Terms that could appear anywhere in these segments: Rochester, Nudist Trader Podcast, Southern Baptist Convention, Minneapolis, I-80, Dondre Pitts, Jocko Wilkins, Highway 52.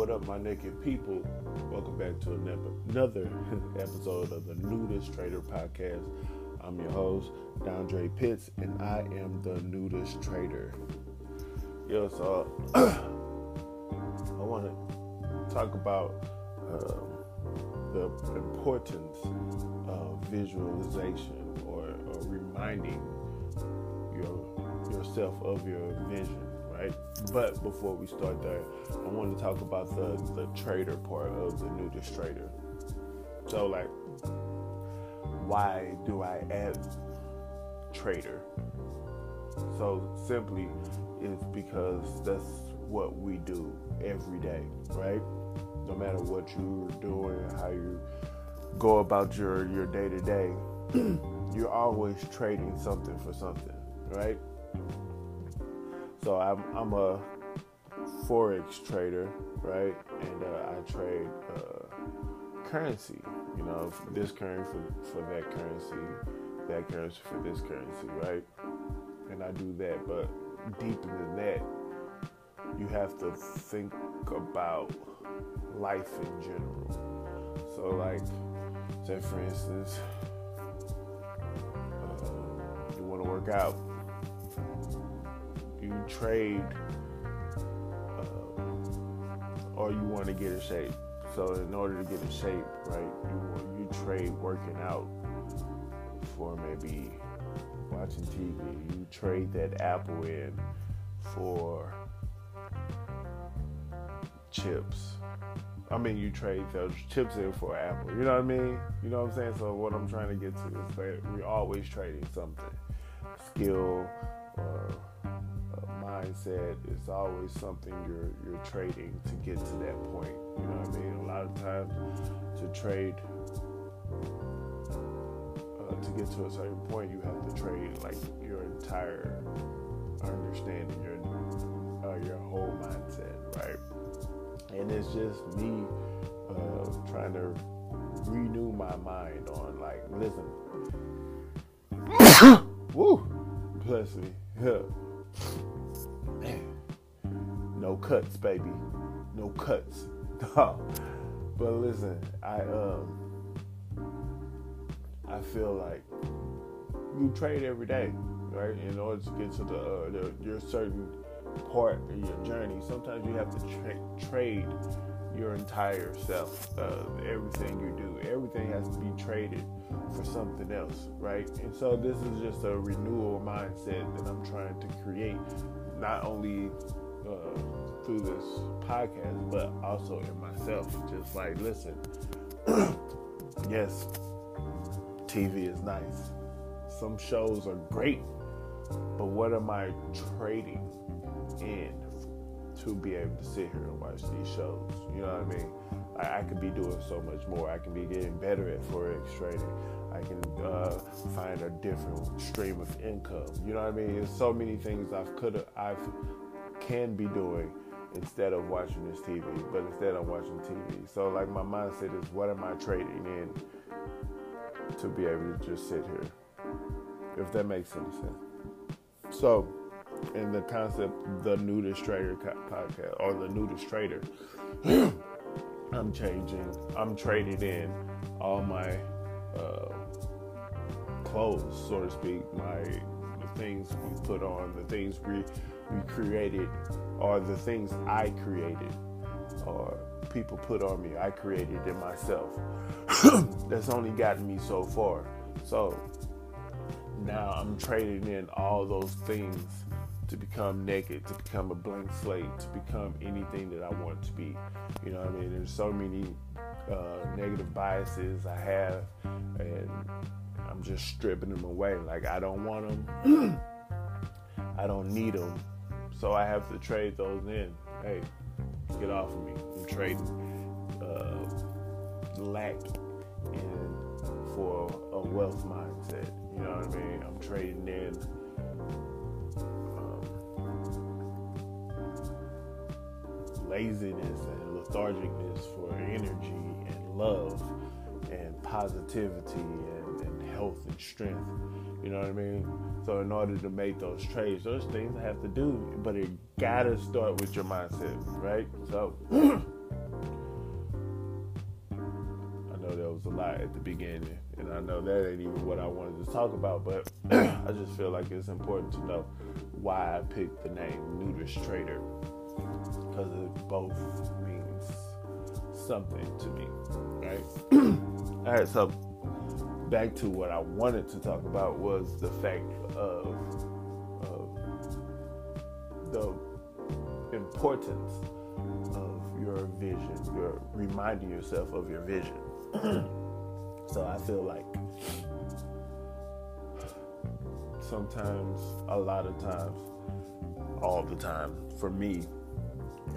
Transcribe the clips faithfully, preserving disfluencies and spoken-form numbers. what up, my naked people? Welcome back to another episode of the Nudist Trader Podcast. I'm your host, Dondre Pitts, and I am the Nudist Trader. Yo, so I want to talk about um, the importance of visualization or, or reminding your, yourself of your vision. Right? But before we start there, I want to talk about the, the trader part of the Nudist Trader. So, like, why do I add trader? So simply, it's because that's what we do every day, right? No matter what you're doing, how you go about your, your day-to-day, you're always trading something for something, right? So I'm, I'm a forex trader, right? And uh, I trade uh, currency, you know, this currency for, for that currency, that currency for this currency, right? And I do that, but deeper than that, you have to think about life in general. So like, say for instance, uh, you want to work out. You trade uh, or you want to get in shape. So in order to get in shape, right, you, you trade working out for maybe watching T V. You trade that apple in for chips. I mean, you trade those chips in for an apple. You know what I mean? You know what I'm saying? So what I'm trying to get to is that we're always trading something. Skill or mindset is always something you're you're trading to get to that point. You know what I mean? A lot of times to trade, uh, to get to a certain point, you have to trade like your entire understanding, your uh, your whole mindset, right? And it's just me uh, trying to renew my mind on like, listen, woo, bless me. No cuts, baby. No cuts. But listen, I um, I feel like you trade every day, right? In order to get to the, uh, the your certain part of your journey, sometimes you have to tra- trade your entire self. Uh, everything you do, everything has to be traded for something else, right? And so this is just a renewal mindset that I'm trying to create, not only Uh, through this podcast, but also in myself. Just like, listen, yes, T V is nice. Some shows are great, but what am I trading in to be able to sit here and watch these shows? You know what I mean? I, I could be doing so much more. I can be getting better at forex trading. I can uh, find a different stream of income. You know what I mean? There's so many things I've could I've can be doing instead of watching this T V, but instead I'm watching T V. So like, my mindset is, what am I trading in to be able to just sit here, if that makes any sense? So in the concept, the Nudist Trader podcast, or the Nudist Trader, I'm changing I'm trading in all my uh, clothes, so to speak, my the things we put on, the things we we created, or the things I created, or people put on me, I created in myself. That's only gotten me so far. So now I'm trading in all those things to become naked, to become a blank slate, to become anything that I want to be. You know what I mean? There's so many uh, negative biases I have, and I'm just stripping them away. Like, I don't want them. I don't need them. So I have to trade those in. Hey, get off of me. I'm trading uh, lack in for a wealth mindset. You know what I mean? I'm trading in um, laziness and lethargicness for energy and love and positivity and, and health and strength. You know what I mean? So in order to make those trades, those things I have to do, but it gotta start with your mindset, right? So I know that was a lot at the beginning, and I know that ain't even what I wanted to talk about, but I just feel like it's important to know why I picked the name Nudist Trader, because it both means something to me, right? All right, so back to what I wanted to talk about was the fact of, of the importance of your vision, your reminding yourself of your vision. So I feel like sometimes, a lot of times, all the time, for me,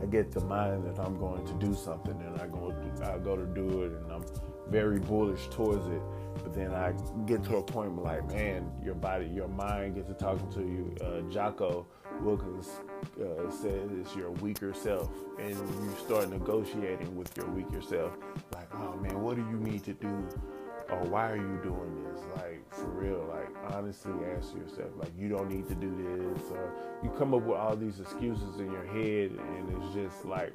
I get the mind that I'm going to do something, and I go, I go to do it, and I'm very bullish towards it. But then I get to a point where, like, man, your body, your mind gets to talking to you. Uh, Jocko Wilkins uh, says it's your weaker self, and when you start negotiating with your weaker self, like, oh man, what do you need to do? Or why are you doing this? Like, for real, like, honestly ask yourself, like, you don't need to do this, or you come up with all these excuses in your head, and it's just like,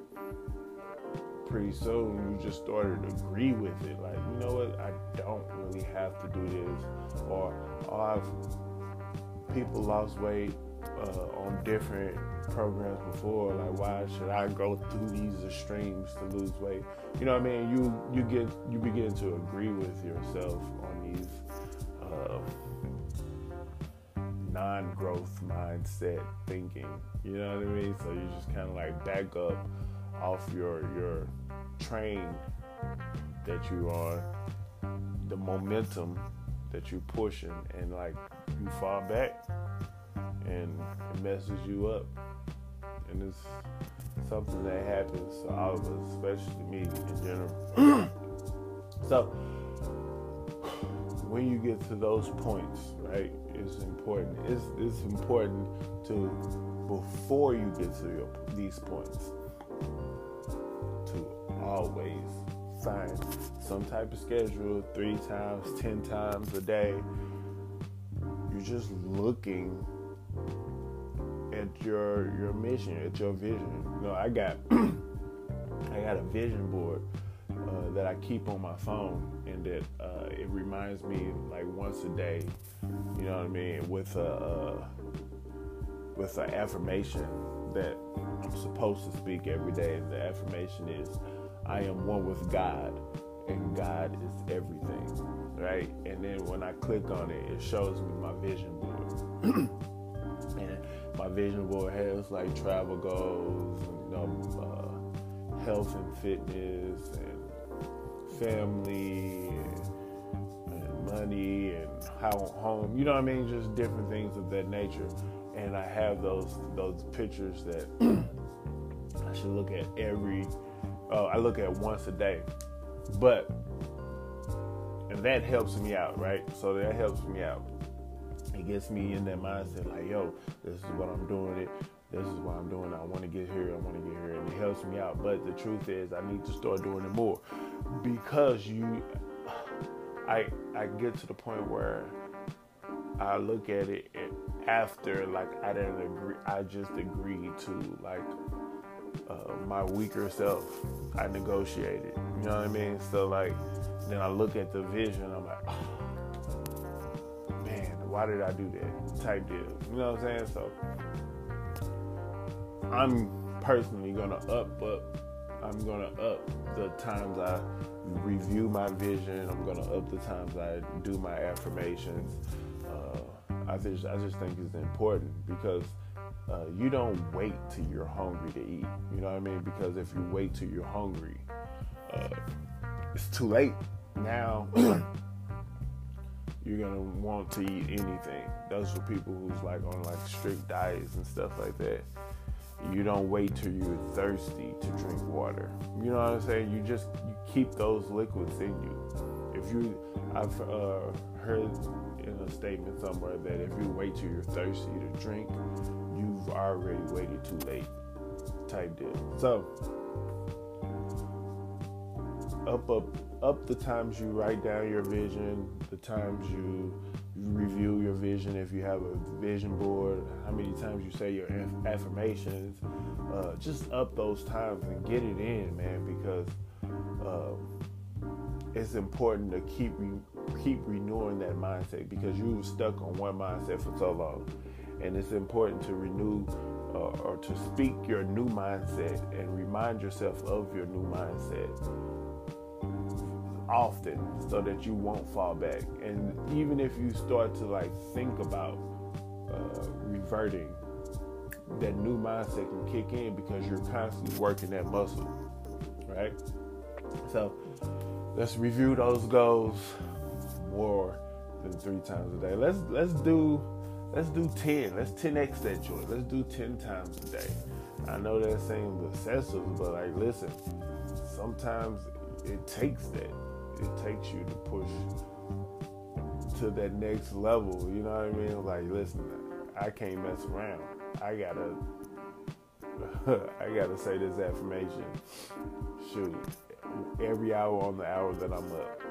pretty soon you just started to agree with it. Like, you know what, I don't really have to do this, or oh, I've people lost weight uh, on different programs before, like, why should I go through these extremes to lose weight? You know what I mean? You you get you begin to agree with yourself on these uh, non-growth mindset thinking. You know what I mean? So you just kind of like back up off your your train that you are, the momentum that you're pushing, and like you fall back, and it messes you up. And it's something that happens to all of us, especially me in general. So when you get to those points, right, it's important. It's it's important to, before you get to your, these points, to always find some type of schedule, three times, ten times a day. You're just looking at your your mission, at your vision. You know, I got I got a vision board uh, that I keep on my phone, and that uh, it reminds me like once a day. You know what I mean? With a uh, with an affirmation that I'm supposed to speak every day. The affirmation is, I am one with God, and God is everything, right? And then when I click on it, it shows me my vision board. And my vision board has like travel goals, you know, uh, health and fitness, and family, and, and money, and how home, you know what I mean? Just different things of that nature. And I have those those pictures that I should look at every, uh, I look at once a day. But, and that helps me out, right? So that helps me out. It gets me in that mindset, like, yo, this is what I'm doing it. This is why I'm doing it. I want to get here. I want to get here. And it helps me out. But the truth is, I need to start doing it more. Because you, I, I get to the point where I look at it, and after, like, I didn't agree, I just agreed to, like, uh, my weaker self. I negotiated, you know what I mean? So, like, then I look at the vision, I'm like, oh, man, why did I do that type deal? You know what I'm saying? So, I'm personally gonna up, up, I'm gonna up the times I review my vision, I'm gonna up the times I do my affirmations. I just, I just think it's important because uh, you don't wait till you're hungry to eat. You know what I mean? Because if you wait till you're hungry, uh, it's too late. Now you're gonna want to eat anything. Those are people who's like on like strict diets and stuff like that. You don't wait till you're thirsty to drink water. You know what I'm saying? You just you keep those liquids in you. If you, I've uh, heard in a statement somewhere that if you wait till you're thirsty to drink, you've already waited too late type deal. So up up up the times you write down your vision, the times you review your vision, if you have a vision board, how many times you say your affirmations, uh, just up those times and get it in, man, because uh, it's important to keep re- keep renewing that mindset, because you were stuck on one mindset for so long. And it's important to renew uh, or to speak your new mindset and remind yourself of your new mindset often, so that you won't fall back. And even if you start to like think about uh, reverting, that new mindset can kick in because you're constantly working that muscle, right? So let's review those goals more than three times a day. Let's let's do let's do ten. Let's ten x that joint. Let's do ten times a day. I know that seems excessive, but like, listen, sometimes it takes that. It takes you to push to that next level. You know what I mean? Like, listen, I can't mess around. I gotta, I gotta say this affirmation. Shoot, every hour on the hour that I'm up.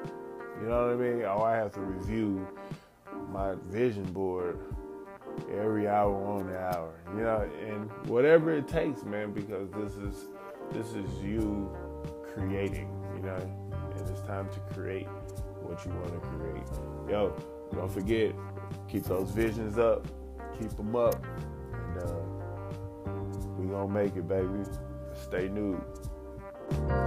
You know what I mean? Oh, I have to review my vision board every hour on the hour. You know, and whatever it takes, man, because this is this is you creating. You know, and it's time to create what you want to create. Yo, don't forget, keep those visions up, keep them up, and uh, we're gonna make it, baby. Stay nude.